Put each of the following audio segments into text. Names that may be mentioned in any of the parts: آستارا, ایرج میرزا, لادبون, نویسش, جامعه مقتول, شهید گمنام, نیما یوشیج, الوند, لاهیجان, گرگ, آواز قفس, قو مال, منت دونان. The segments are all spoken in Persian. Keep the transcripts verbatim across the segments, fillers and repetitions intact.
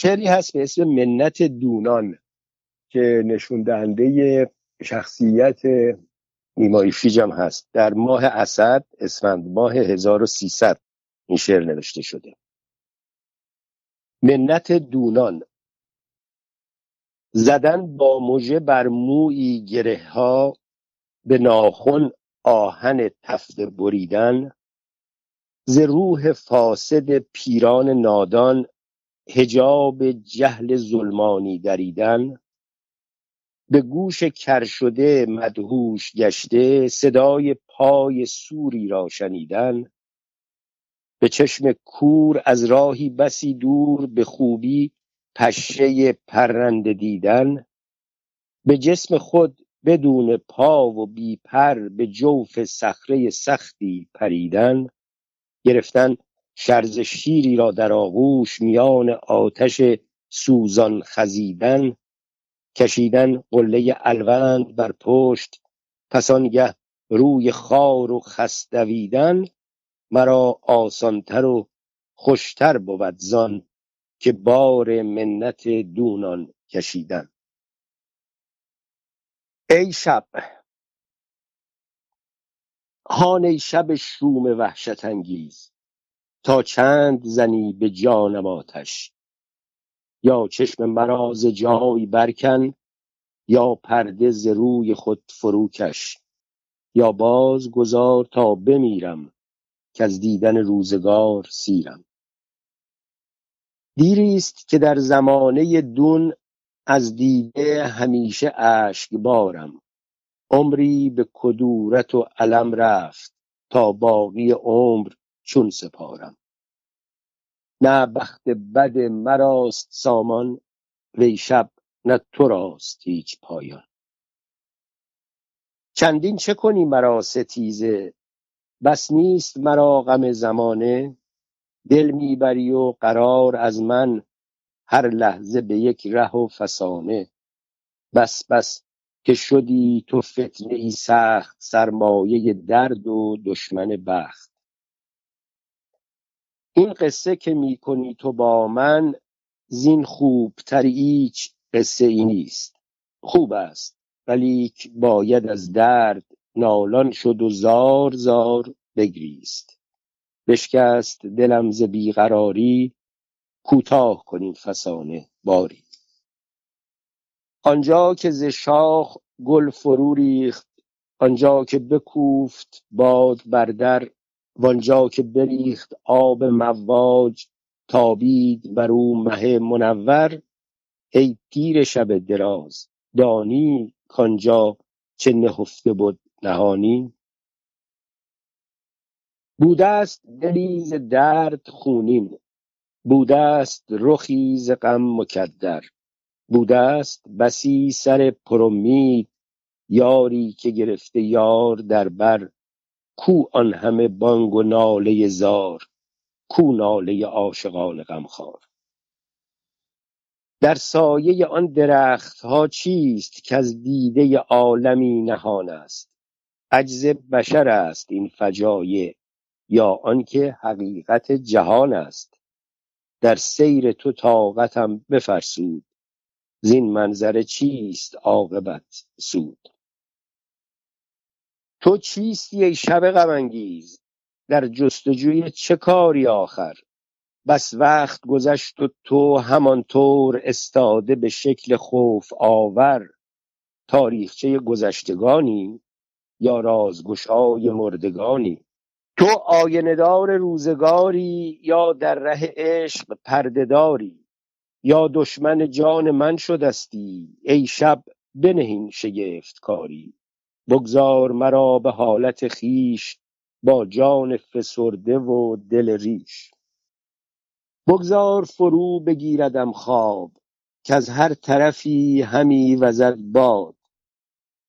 شعری هست به اسم منت دونان که نشون دهنده شخصیت نیما یوشیج هم هست. در ماه اسد، اسفند ماه هزار و سیصد این شعر نوشته شده. منت دونان. زدن با مژه بر مویی گره ها، به ناخن آهن تفت بریدن، ز روح فاسد پیران نادان حجاب جهل ظلمانی دریدن، به گوش کر شده مدهوش گشته صدای پای سوری را شنیدن، به چشم کور از راهی بسی دور به خوبی پشه پرنده دیدن، به جسم خود بدون پا و بی پر به جوف صخره سختی پریدن، گرفتن شرز شیری را در آغوش میان آتش سوزان خزیدن، کشیدن قله الوند بر پشت پس آنگه روی خار و خس دویدن، مرا آسانتر و خوشتر بود زان که بار منت دونان کشیدن. ای شب، هان ای شب شوم وحشت انگیز، تا چند زنی به جانم آتش، یا چشم مرا ز جایی برکن، یا پرده ز روی خود فروکش، یا باز گذار تا بمیرم که از دیدن روزگار سیرم. دیریست که در زمانه دون از دیده همیشه اشک بارم، عمری به کدورت و علم رفت تا باقی عمر چون سپارم. نه بخت بد مراست سامان وی شب نه تو راست هیچ پایان. چندین چه کنی مرا ستیزه بس نیست مرا غم زمانه، دل میبری و قرار از من هر لحظه به یک ره و فسانه. بس بس که شدی تو فتنه ای سخت سرمایه درد و دشمن بخت. این قصه که میکنی تو با من زین خوبتر هیچ قصه ای نیست. خوب است ولیک باید از درد نالان شد و زار زار بگریست. بشکست دلم ز بیقراری کوتاه کنین فسانه باری. آنجا که ز شاخ گل فرو ریخت، آنجا که بکوفت باد بردر، وانجا که بریخت آب مواج تابید بر او مه منور. ای پیر شب دراز دانی کانجا چه نهفته بود نهانی. بوده است دلی ز درد خونین، بوده است رخی ز غم مکدر، بوده است بسی سر پرامید یاری که گرفته یار در بر. کو آن همه بانگ و ناله زار، کو ناله عاشقان غمخوار. در سایه آن درخت ها چیست که از دیده عالمی نهان است؟ عجز بشر است این فجایع یا آنکه حقیقت جهان است؟ در سیر تو طاقتم بفرسود، زین منظره چیست عاقبت سود؟ تو چیستی ای شب غم انگیز، در جستجوی چه کاری آخر؟ بس وقت گذشت و تو همانطور استاده به شکل خوف آور. تاریخچه گذشتگانی یا رازگشای مردگانی؟ تو آینه دار روزگاری یا در ره عشق پرده‌داری؟ یا دشمن جان من شدستی ای شب بنه این شگفت کاری. بگذار مرا به حالت خیش با جان فسرده و دل ریش. بگذار فرو بگیردم خواب که از هر طرفی همی وزد باد.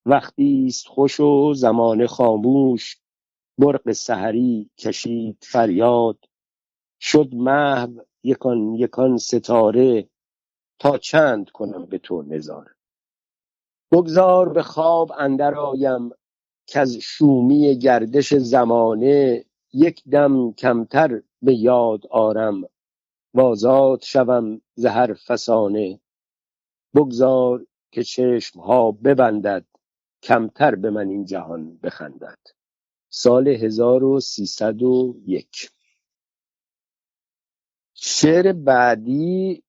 وقتی است خوش و زمان خاموش، برق سحری کشید فریاد. شد محو یکان یکان ستاره، تا چند کنم به تو نظاره. بگذار به خواب اندر آیم که از شومی گردش زمانه یک دم کمتر به یاد آرم. و آزاد شوم ز هر فسانه. بگذار که چشمها ببندد، کمتر به من این جهان بخندد. سال هزار و سیصد و یک. شعر بعدی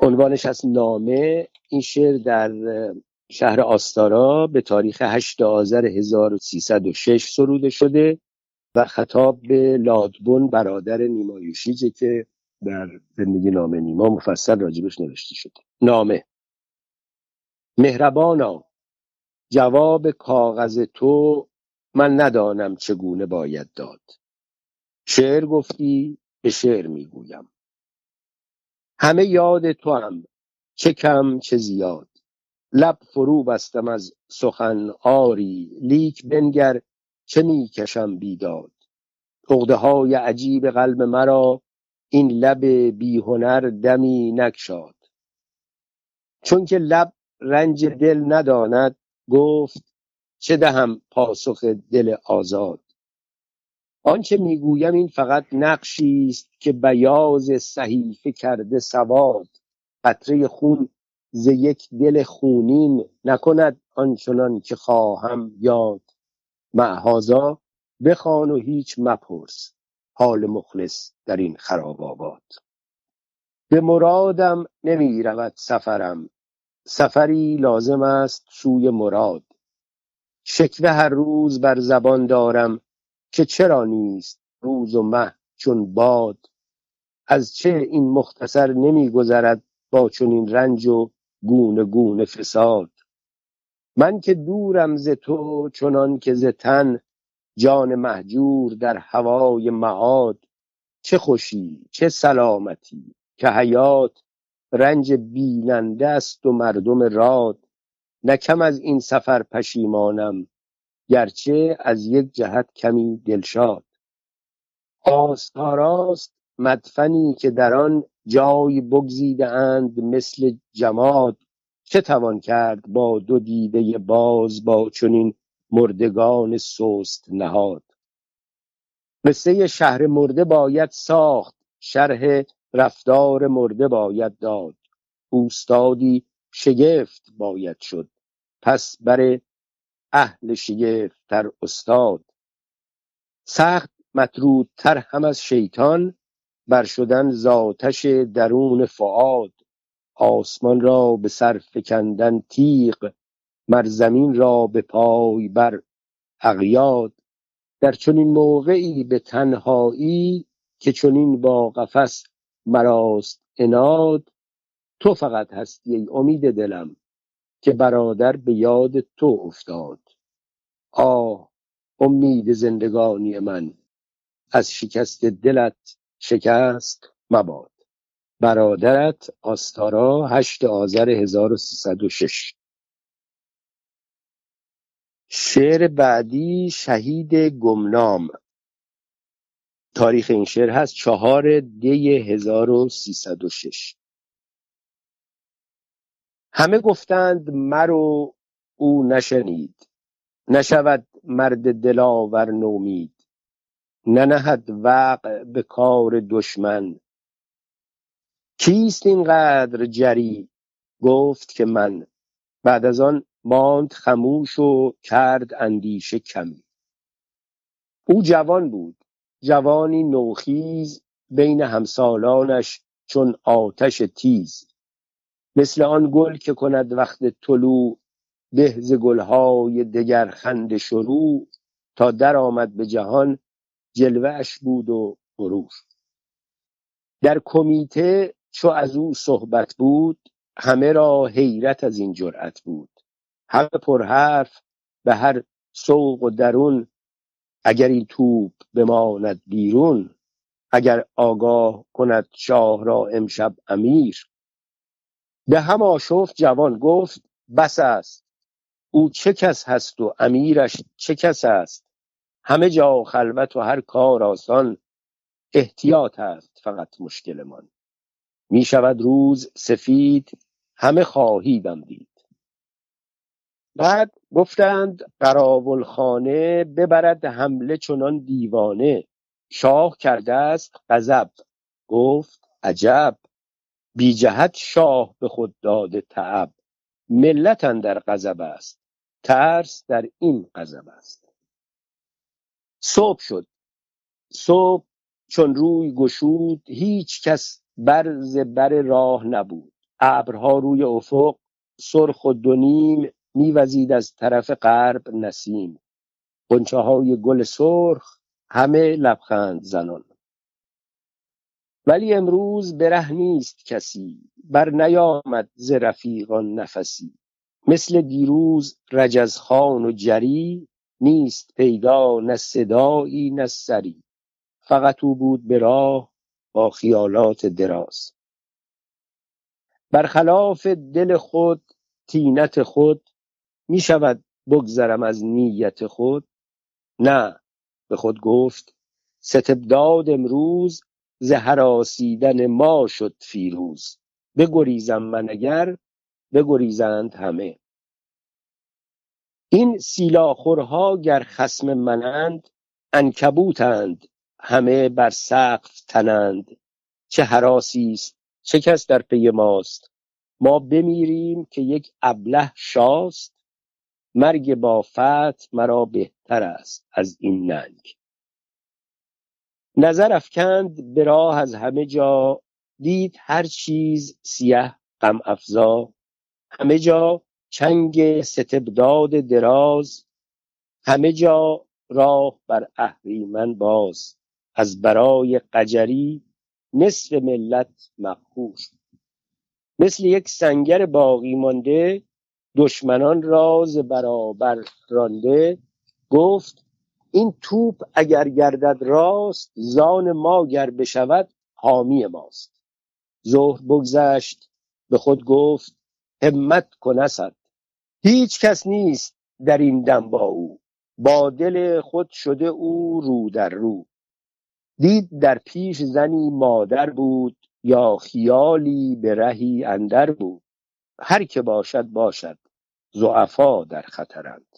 عنوانش از نامه. این شعر در شهر آستارا به تاریخ هشتم آذر هزار و سیصد و شش سروده شده و خطاب به لادبون برادر نیما یوشیج که در زندگی نامه نیما مفصل راجبش نوشته شده. نامه. مهربانا، جواب کاغذ تو من ندانم چگونه باید داد. شعر گفتی، به شعر میگویم. همه یاد تو هم، چه کم چه زیاد. لب فرو بستم از سخن آری، لیک بنگر چه میکشم بیداد. عقده های عجیب قلب مرا این لب بی هنر دمی نکشاد. چون که لب رنج دل نداند، گفت چه دهم پاسخ دل آزاد. آنچه میگویم این فقط نقشی است که بیاض صحیفه کرده سواد. قطره خون ز یک دل خونین نکند آنچنان که خواهم یاد. معهازا بخوان و هیچ مپرس، حال مخلص در این خراب آباد. به مرادم نمی رود سفرم، سفری لازم است سوی مراد. شکوه هر روز بر زبان دارم که چرا نیست روز و مه چون باد. از چه این مختصر نمی گذرد با چنین رنج و گونه گونه فساد. من که دورم ز تو چنان که ز تن، جان مهجور در هوای معاد. چه خوشی چه سلامتی که حیات رنج بیننده است و مردم راد. نه کم از این سفر پشیمانم، گرچه از یک جهت کمی دلشاد. آستاراست مدفنی که در آن جای بگزیده اند مثل جماد. چه توان کرد با دو دیده باز با چنین مردگان سست نهاد. قصه شهر مرده باید ساخت، شرح رفتار مرده باید داد. اوستادی شگفت باید شد، پس بر اهل شگفت تر استاد. سخت مطرود تر هم از شیطان، بر شدن زاتش درون فعاد. آسمان را به سر فکندن تیغ، مر زمین را به پای بر عقیاد. در چنین موقعی به تنهایی، که چنین با قفس مراست عناد. تو فقط هستی ای امید دلم، که برادر به یاد تو افتاد. آه امید زندگانی من، از شکست دلت شکست مباد. برادرت آستارا هشتم آذر هزار و سیصد و شش. شعر بعدی شهید گمنام. تاریخ این شعر هست چهارم دی هزار و سیصد و شش. همه گفتند مرو او نشنید، نشود مرد دلاور نومید. ننهد وقع به کار دشمن، کیست اینقدر جری؟ گفت که من. بعد از آن ماند خموش و کرد اندیشه کمی. او جوان بود، جوانی نوخیز، بین همسالانش چون آتش تیز. مثل آن گل که کند وقت طلوع، به ز گلهای دگر خند شروع. تا در آمد به جهان جلوه اش بود و غرور. در کمیته چو از او صحبت بود، همه را حیرت از این جرأت بود. همه پرحرف به هر سوق و درون، اگر این توپ بماند بیرون. اگر آگاه کند شاه را امشب امیر، به هم آشفت جوان گفت بس است. او چه کس هست و امیرش چه کس است؟ همه جا خلوت و هر کار آسان، احتیاط است فقط مشکل من. می شود روز سفید، همه خواهیدم دید. بعد گفتند قراول خانه، ببرد حمله چنان دیوانه. شاه کرده است غضب، گفت عجب بی جهت شاه به خود داده تعب، ملت اندر غضب است، ترس در این غضب است. صبح شد. صبح چون روی گشود هیچ کس برز بر راه نبود. ابرها روی افق سرخ و دونیم میوزید، از طرف غرب نسیم، غنچه های گل سرخ همه لبخند زنان. ولی امروز بره نیست کسی، بر نیامد ز رفیقان نفسی. مثل دیروز رجزخان و جری، نیست پیدا نه صدایی نه سری. فقط او بود به راه با خیالات دراز، برخلاف دل خود تینت خود. می شود بگذرم از نیت خود؟ نه، به خود گفت ستبداد امروز، ز هراسیدن ما شد فیروز. بگریزم من اگر بگریزند همه. این سیلاخورها گر خسم منند، عنکبوتند همه بر سقف تنند. چه هراسی است، چه کس در پی ماست؟ ما بمیریم که یک ابله شاست. مرگ با فت مرا بهتر است از این ننگ. نظر افکند به راه از همه جا، دید هر چیز سیه غم افزا. همه جا چنگ ستبداد دراز، همه جا راه بر اهریمن باز. از برای قجری نصف ملت مقهور، مثل یک سنگر باقی مانده، دشمنان راز برابر رانده. گفت این توپ اگر گردد راست، زان ما گر بشود حامی ماست. ظهر بگذشت، به خود گفت همت کن اسد، هیچ کس نیست در این دم با او. با دل خود شده او رو در رو. دید در پیش زنی مادر بود، یا خیالی به رهی اندر بود. هر که باشد باشد، ضعفا در خطرند.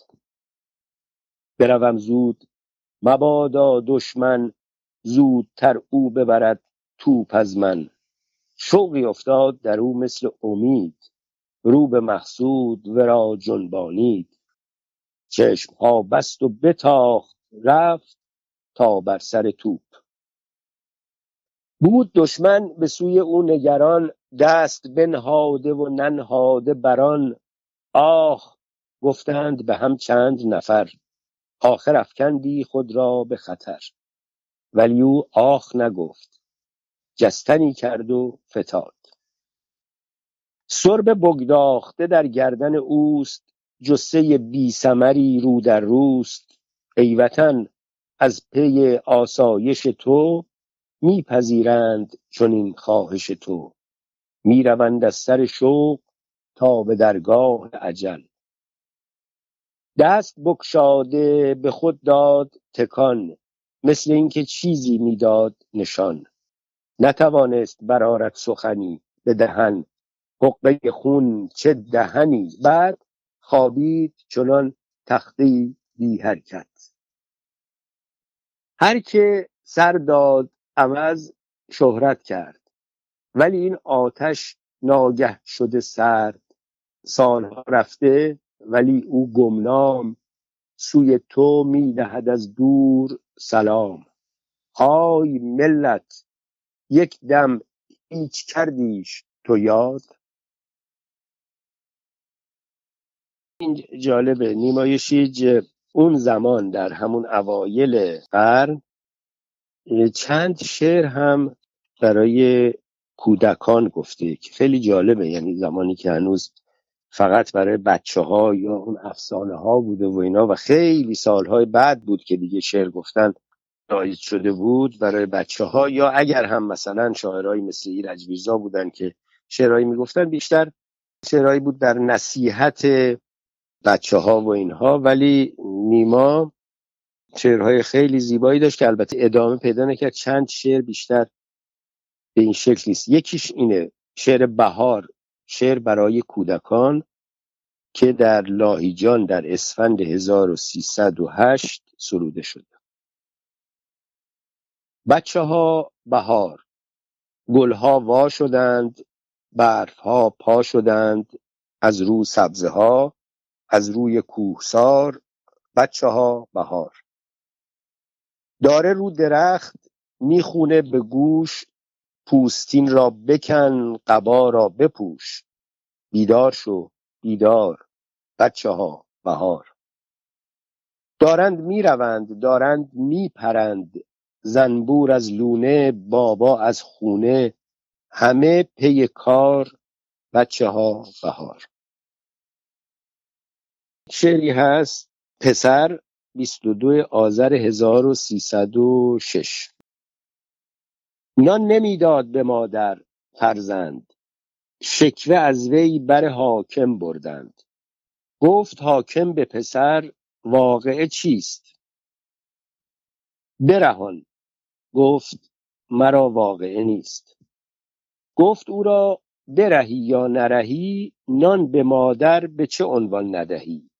بروم زود مبادا دشمن، زودتر او ببرد توپ از من. شوقی افتاد در او مثل امید، رو به مقصود ورا جنبانید. چشمها بست و بتاخت، رفت تا بر سر توپ. بود دشمن به سوی او نگران، دست بنهاده و ننهاده بران. آه گفتند به هم چند نفر، آخر افکندی خود را به خطر. ولی او آخ نگفت، جستنی کرد و فتاد. سرب بگداخته در گردن اوست، جثه بی ثمری رو در روست. ای وطن از پی آسایش تو، میپذیرند چنین خواهش تو. میروند از سر شوق تا به درگاه اجل. دست بکشاده به خود داد تکان، مثل اینکه چیزی میداد نشان. نتوانست برآرد سخنی به دهن، حقه خون چه دهنی. بعد خوابید چنان تختی بی حرکت. هر که سر داد عوض شهرت کرد، ولی این آتش ناگه شده سرد. سالها رفته ولی او گمنام، سوی تو می‌دهد از دور سلام. آی ملت یک دم هیچ کردیش تو یاد. این جالبه. نیما یوشیج اون زمان در همون اوایل قرن چند شعر هم برای کودکان گفته که خیلی جالبه. یعنی زمانی که هنوز فقط برای بچه ها یا اون افسانه ها بوده و اینا، و خیلی سالهای بعد بود که دیگه شعر گفتن رایج شده بود برای بچه ها. یا اگر هم مثلا شاعرایی مثل ایرج میرزا بودن که شعرایی میگفتن، بیشتر شعرایی بود در نصیحت بچه ها و اینها. ولی نیما شعرهای خیلی زیبایی داشت که البته ادامه پیدا نکرد. چند شعر بیشتر به این شکل است. یکیش اینه، شعر بهار، شعر برای کودکان که در لاهیجان در اسفند هزار و سیصد و هشت سروده شد. بچه ها بهار گلها وا شدند، برفها پا شدند، از رو سبزه ها، از روی کوهسار، بچه ها بهار. داره رو درخت میخونه به گوش، پوستین را بکن، قبا را بپوش، بیدار شو، بیدار، بچه ها بهار. دارند میروند، دارند میپرند، زنبور از لونه، بابا از خونه، همه پی کار، بچه ها بهار. شعری هست، پسر، بیست و دو آذر هزار و سیصد و شش. نان نمیداد به مادر فرزند، شکوه از وی بر حاکم بردند. گفت حاکم به پسر واقعه چیست؟ برهان. گفت مرا واقعه نیست. گفت او را برهی یا نرهی، نان به مادر به چه عنوان ندهی؟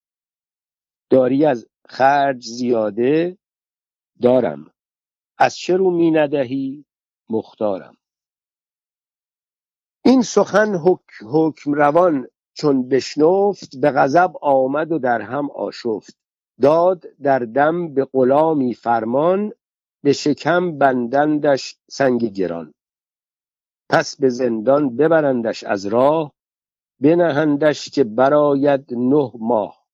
داری از خرج زیاده؟ دارم. از چه رو می ندهی؟ مختارم. این سخن حک... حکم روان چون بشنفت، به غضب آمد و در هم آشفت. داد در دم به غلامی فرمان، به شکم بندندش سنگ گران. پس به زندان ببرندش از راه، بنهندش که براید نه ماه.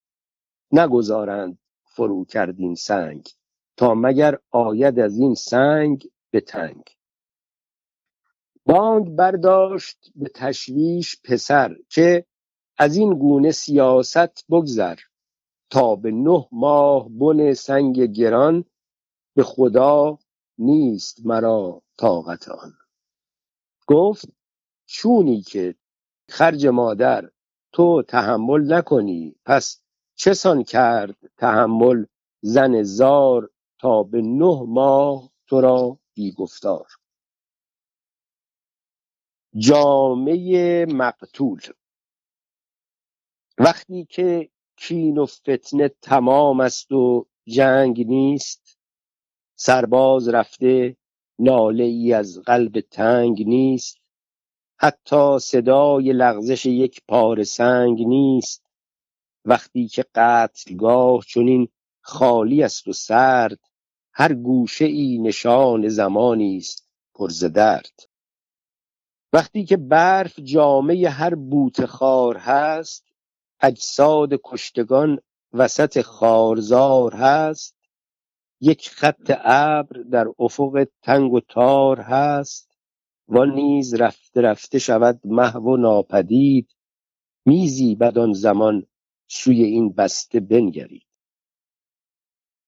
نگذارند فرو کرد این سنگ، تا مگر آید از این سنگ به تنگ. بانگ برداشت به تشویش پسر، که از این گونه سیاست بگذر. تا به نه ماه بن سنگ گران، به خدا نیست مرا طاقت آن. گفت چونی که خرج مادر تو تحمل نکنی، پس چسان کرد تحمل زن زار، تا به نه ماه تو را بی گفتار. جامعه مقتول. وقتی که کین و فتنه تمام است و جنگ نیست، سرباز رفته ناله ای از قلب تنگ نیست، حتی صدای لغزش یک پاره سنگ نیست. وقتی که قتلگاه چنین خالی است و سرد، هر گوشه ای نشان زمانی است پر ز درد. وقتی که برف جامه هر بوته خار هست، اجساد کشتگان وسط خارزار هست، یک خط ابر در افق تنگ و تار هست، و نیز رفته رفته شود محو و ناپدید. میزی بدان زمان سوی این بسته بنگرید.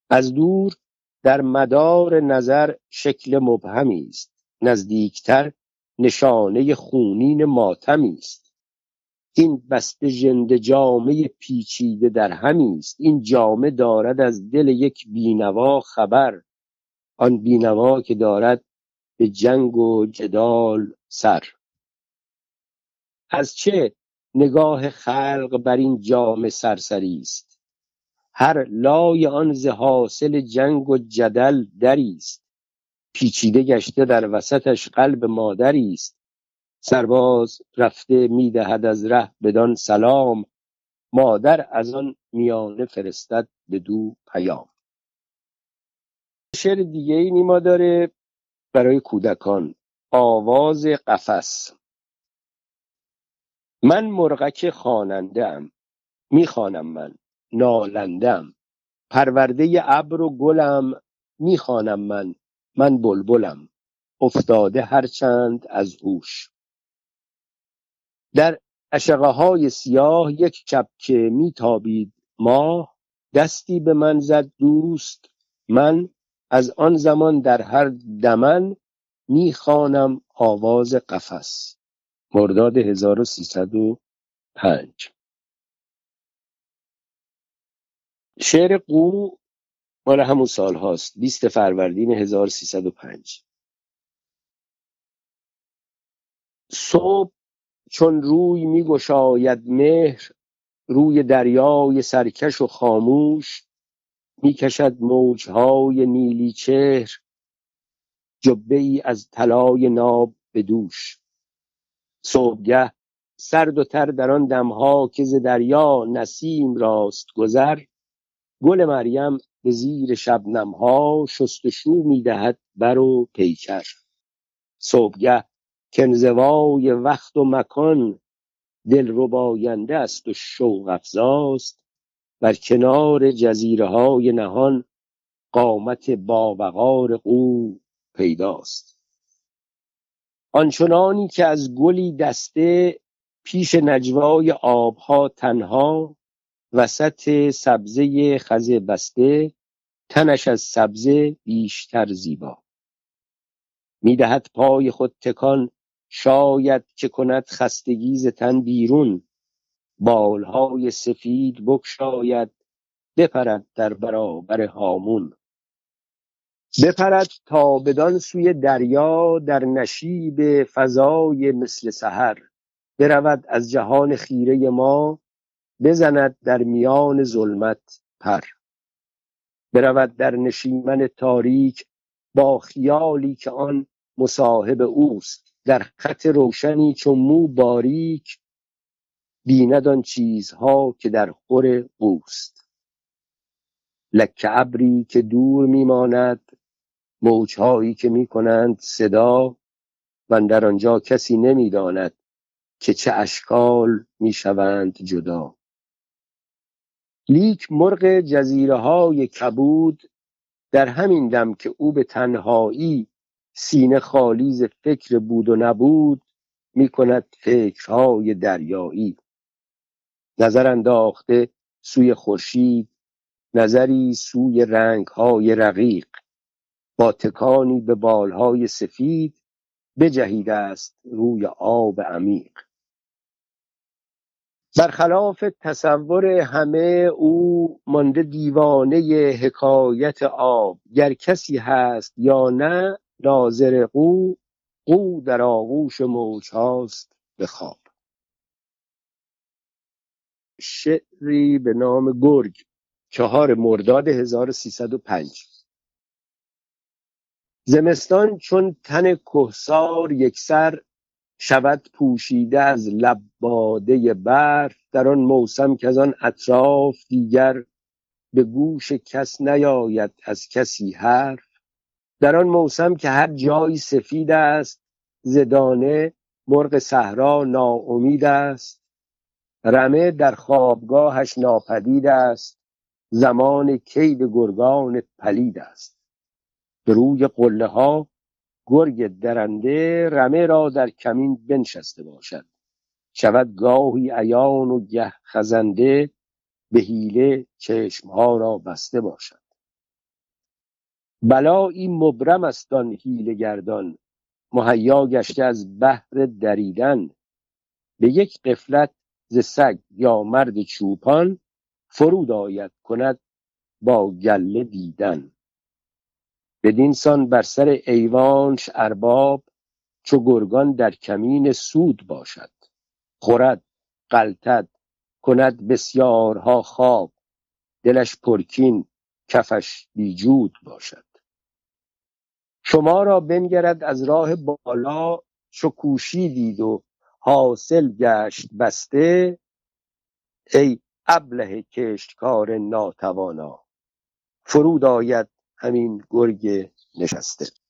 از دور در مدار نظر شکل مبهمی است، نزدیکتر نشانه خونین ماتمی است. این بسته ژنده جامه پیچیده در همی است. این جامه دارد از دل یک بینوا خبر، آن بینوا که دارد به جنگ و جدال سر. از چه نگاه خلق بر این جامه سرسری است؟ هر لای آن ز حاصل جنگ و جدل دری است. پیچیده گشته در وسطش قلب مادری است. سرباز رفته میدهد از ره بدان سلام، مادر از آن میانه فرستد بدو پیام. شعر دیگه ای نیما داره برای کودکان، آواز قفس. من مرغک خواننده ام، میخوانم من نالنده ام، پرورده ابر و گلم، میخوانم من من بلبلم، افتاده هرچند از هوش. در عشقه های سیاه یک شب که میتابید ماه، دستی به من زد دوست من، از آن زمان در هر دمن میخوانم آواز قفس. مرداد هزار و سیصد و پنج. شعر قو مال همون سال هاست، بیست فروردین هزار و سیصد و پنج. صبح چون روی می گشاید مهر، روی دریای سرکش و خاموش، می کشد موجهای نیلی چهر. جبه‌ای از طلای ناب به دوش. صبحگه سرد و تر در آن دمها که ز دریا نسیم راست گذر، گل مریم به زیر شبنمها شستشو میدهد بر و پیکر. صبحگه کنزوای وقت و مکان دل رباینده است و شوق افزاست، بر کنار جزیره های نهان قامت باوقار قو پیداست. آنچنانی که از گلی دسته پیش نجوای آبها تنها، وسط سبزه خزه بسته تنش از سبزه بیشتر زیبا. میدهد پای خود تکان شاید که کند خستگی ز تن بیرون، بالهای سفید بکشاید بپرد در برابر هامون. بپرد تا بدان سوی دریا در نشیب فضای مثل سحر، برود از جهان خیره ما بزند در میان ظلمت پر. برود در نشیمن تاریک با خیالی که آن مصاحب اوست، در خط روشنی چون مو باریک بیند آن چیزها که در خور اوست. لکه ابری که دور میماند، موجهایی که میکنند صدا، من در آنجا کسی نمیداند که چه اشکال میشوند جدا. لیک مرغ جزیره های کبود در همین دم که او به تنهایی سینه خالی ز فکر بود و نبود، می کند فکرهای دریایی. نظر انداخته سوی خورشید، نظری سوی رنگهای رقیق، با تکانی به بالهای سفید بجهیده است روی آب عمیق. برخلاف تصور همه او مانده دیوانه حکایت آب، گر کسی هست یا نه ناظر قو، قو در آغوش موج هاست به خواب. شعری به نام گرگ، چهار مرداد هزار و سیصد و پنج. زمستان چون تن کهسار یکسر شود پوشیده از لب باده برف، در آن موسم که از آن اطراف دیگر به گوش کس نیاید از کسی حرف، در آن موسم که هر جایی سفید است ز دانه مرغ صحرا ناامید است، رمه در خوابگاهش ناپدید است، زمان کید گرگان پلید است. به روی قله ها گرگ درنده رمه را در کمین بنشسته باشد، شود گاهی عیان و گه خزنده، به حیله چشمها را بسته باشد. بلایی مبرم است آن حیله گردان، مهیا گشته از بحر دریدن، به یک قفلت ز سگ یا مرد چوپان، فرود آید کند با گله دیدن. بدین سان بر سر ایوانش ارباب، چو گرگان در کمین سود باشد، خورد غلطد کند بسیارها خواب، دلش پرکین کفش بیجود باشد. شما را بنگرد از راه بالا، چو کوشیدید و حاصل گشت بسته، ای ابله کشتکار ناتوانا، فرود آید همین گرگ نشسته.